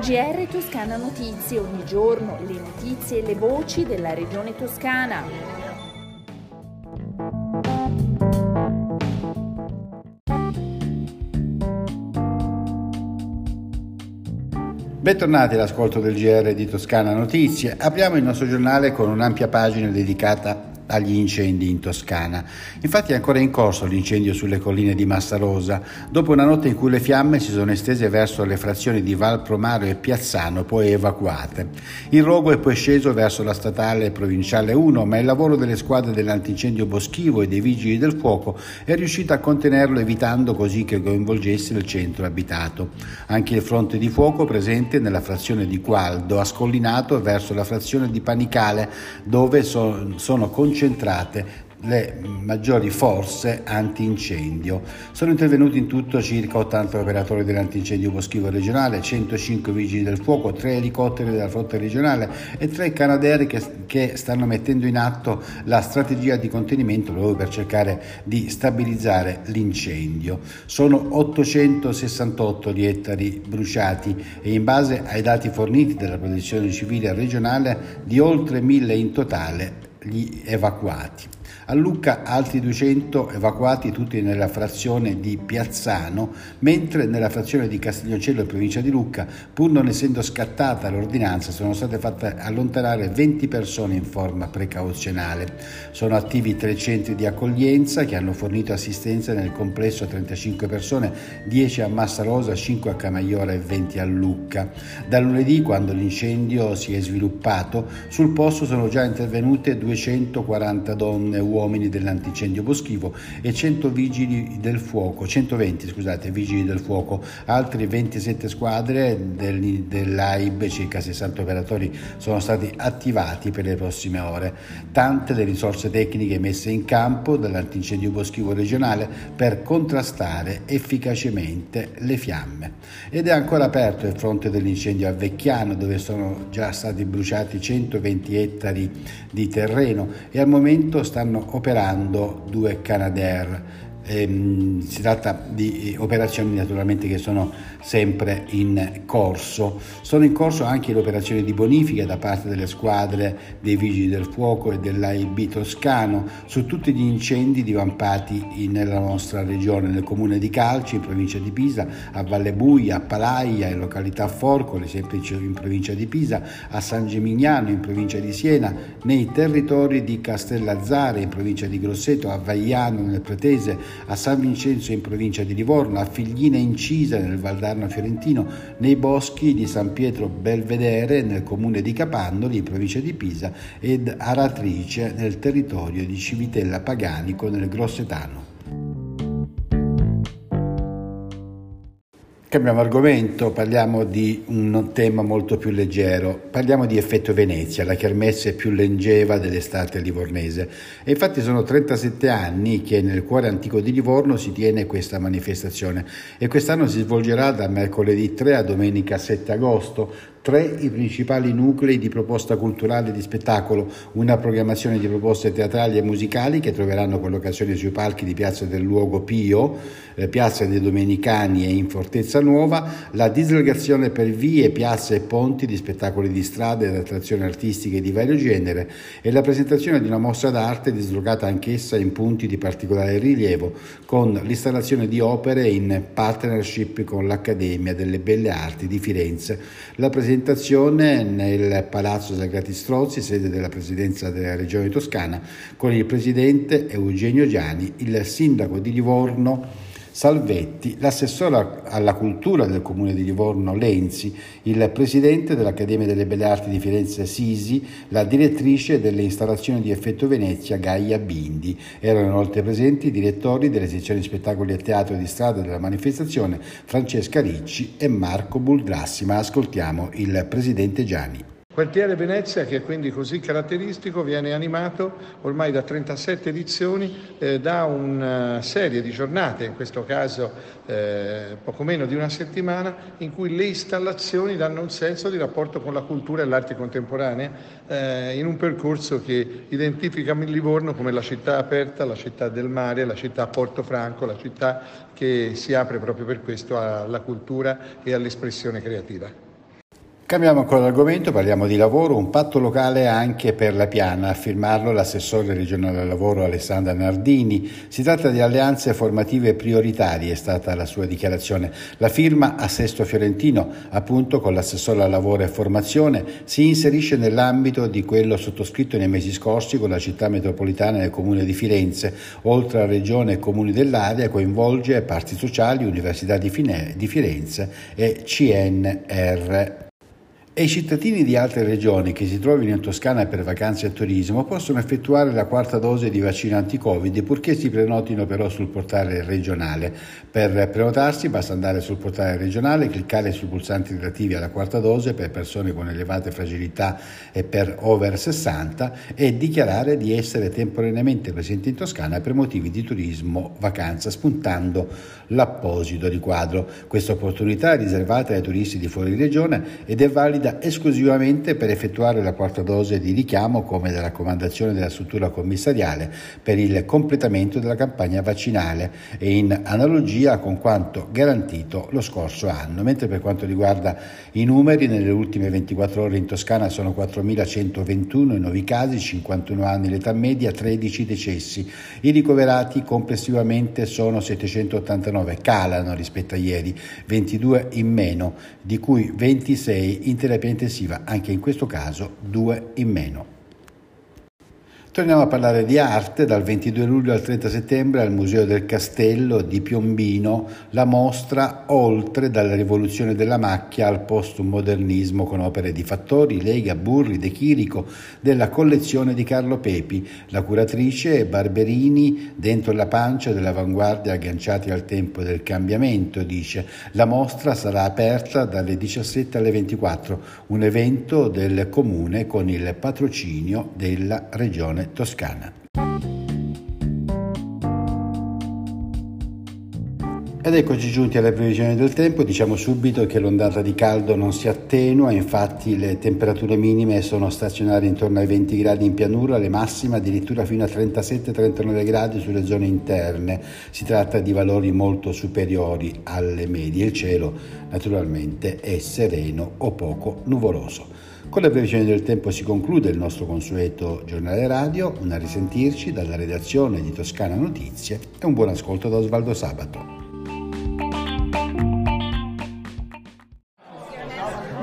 GR Toscana Notizie, ogni giorno le notizie e le voci della regione toscana. Bentornati all'ascolto del GR di Toscana Notizie. Apriamo il nostro giornale con un'ampia pagina dedicata agli incendi in Toscana. Infatti è ancora in corso l'incendio sulle colline di Massarosa, dopo una notte in cui le fiamme si sono estese verso le frazioni di Valpromaro e Piazzano, poi evacuate. Il rogo è poi sceso verso la statale provinciale 1, ma il lavoro delle squadre dell'antincendio boschivo e dei vigili del fuoco è riuscito a contenerlo, evitando così che coinvolgesse il centro abitato. Anche il fronte di fuoco presente nella frazione di Qualdo ha scollinato verso la frazione di Panicale, dove sono concentrate le maggiori forze antincendio. Sono intervenuti in tutto circa 80 operatori dell'antincendio boschivo regionale, 105 vigili del fuoco, 3 elicotteri della flotta regionale e 3 Canadair che stanno mettendo in atto la strategia di contenimento proprio per cercare di stabilizzare l'incendio. Sono 868 gli ettari bruciati e, in base ai dati forniti dalla protezione civile regionale, di oltre 1000 in totale gli evacuati. A Lucca altri 200 evacuati, tutti nella frazione di Piazzano, mentre nella frazione di Castiglioncello, in provincia di Lucca, pur non essendo scattata l'ordinanza, sono state fatte allontanare 20 persone in forma precauzionale. Sono attivi 3 centri di accoglienza che hanno fornito assistenza nel complesso a 35 persone, 10 a Massarosa, 5 a Camaiore e 20 a Lucca. Da lunedì, quando l'incendio si è sviluppato, sul posto sono già intervenute 240 donne e uomini dell'antincendio boschivo e 120 vigili del fuoco, altri 27 squadre dell'AIB, circa 60 operatori sono stati attivati per le prossime ore. Tante le risorse tecniche messe in campo dall'antincendio boschivo regionale per contrastare efficacemente le fiamme. Ed è ancora aperto il fronte dell'incendio a Vecchiano, dove sono già stati bruciati 120 ettari di terreno e al momento stanno operando 2 Canadair. Si tratta di operazioni naturalmente che sono sempre in corso. Sono in corso anche le operazioni di bonifica da parte delle squadre dei Vigili del Fuoco e dell'AIB Toscano su tutti gli incendi divampati nella nostra regione, nel comune di Calci, in provincia di Pisa, a Valle Buia, a Palaia, in località Forcole, sempre in provincia di Pisa, a San Gemignano, in provincia di Siena, nei territori di Castellazzare, in provincia di Grosseto, a Vaiano, nel Pretese, a San Vincenzo in provincia di Livorno, a Figline Incisa nel Valdarno Fiorentino, nei boschi di San Pietro Belvedere nel comune di Capannoli in provincia di Pisa ed Aratrice nel territorio di Civitella Paganico nel Grossetano. Cambiamo argomento, parliamo di un tema molto più leggero, parliamo di Effetto Venezia, la kermesse più longeva dell'estate livornese. E infatti sono 37 anni che nel cuore antico di Livorno si tiene questa manifestazione e quest'anno si svolgerà da mercoledì 3 a domenica 7 agosto. 3 i principali nuclei di proposta culturale e di spettacolo, una programmazione di proposte teatrali e musicali che troveranno collocazione sui palchi di Piazza del Luogo Pio, Piazza dei Domenicani e in Fortezza Nuova, la disgregazione per vie, piazze e ponti di spettacoli di strada ed attrazioni artistiche di vario genere e la presentazione di una mostra d'arte dislocata anch'essa in punti di particolare rilievo con l'installazione di opere in partnership con l'Accademia delle Belle Arti di Firenze. La presentazione nel Palazzo Strozzi, sede della Presidenza della Regione Toscana, con il Presidente Eugenio Giani, il Sindaco di Livorno Salvetti, l'assessore alla cultura del Comune di Livorno Lenzi, il presidente dell'Accademia delle Belle Arti di Firenze Sisi, la direttrice delle installazioni di Effetto Venezia Gaia Bindi. Erano inoltre presenti i direttori delle sezioni spettacoli e teatro di strada della manifestazione Francesca Ricci e Marco Buldrassi, ma ascoltiamo il presidente Giani. Quartiere Venezia, che è quindi così caratteristico, viene animato ormai da 37 edizioni da una serie di giornate, in questo caso poco meno di una settimana, in cui le installazioni danno un senso di rapporto con la cultura e l'arte contemporanea in un percorso che identifica Livorno come la città aperta, la città del mare, la città a Porto Franco, la città che si apre proprio per questo alla cultura e all'espressione creativa. Cambiamo ancora l'argomento, parliamo di lavoro, un patto locale anche per la Piana, a firmarlo l'assessore regionale al lavoro Alessandra Nardini. Si tratta di alleanze formative prioritarie, è stata la sua dichiarazione. La firma a Sesto Fiorentino, appunto con l'assessore al lavoro e formazione, si inserisce nell'ambito di quello sottoscritto nei mesi scorsi con la città metropolitana e il comune di Firenze, oltre a regione e comuni dell'area, coinvolge parti sociali, Università di Firenze e CNR. E i cittadini di altre regioni che si trovino in Toscana per vacanze e turismo possono effettuare la quarta dose di vaccino anti-Covid, purché si prenotino però sul portale regionale. Per prenotarsi basta andare sul portale regionale, cliccare sui pulsanti relativi alla quarta dose per persone con elevate fragilità e per over 60 e dichiarare di essere temporaneamente presenti in Toscana per motivi di turismo vacanza, spuntando l'apposito riquadro. Questa opportunità è riservata ai turisti di fuori regione ed è valida esclusivamente per effettuare la quarta dose di richiamo, come da raccomandazione della struttura commissariale per il completamento della campagna vaccinale e in analogia con quanto garantito lo scorso anno. Mentre per quanto riguarda i numeri, nelle ultime 24 ore in Toscana sono 4.121 i nuovi casi, 51 anni l'età media, 13 decessi. I ricoverati complessivamente sono 789, calano rispetto a ieri, 22 in meno, di cui 26 in terapia intensiva, anche in questo caso 2 in meno. Torniamo a parlare di arte. Dal 22 luglio al 30 settembre al Museo del Castello di Piombino la mostra Oltre, dalla rivoluzione della macchia al postmodernismo, con opere di Fattori, Lega, Burri, De Chirico, della collezione di Carlo Pepi. La curatrice è Barberini, dentro la pancia dell'avanguardia agganciati al tempo del cambiamento, dice. La mostra sarà aperta dalle 17 alle 24, un evento del comune con il patrocinio della regione Toscana. Ed eccoci giunti alle previsioni del tempo. Diciamo subito che l'ondata di caldo non si attenua, infatti le temperature minime sono stazionarie intorno ai 20 gradi in pianura, le massime addirittura fino a 37-39 gradi sulle zone interne. Si tratta di valori molto superiori alle medie. Il cielo naturalmente è sereno o poco nuvoloso. Con le previsioni del tempo si conclude il nostro consueto giornale radio. Un risentirci dalla redazione di Toscana Notizie e un buon ascolto da Osvaldo Sabato.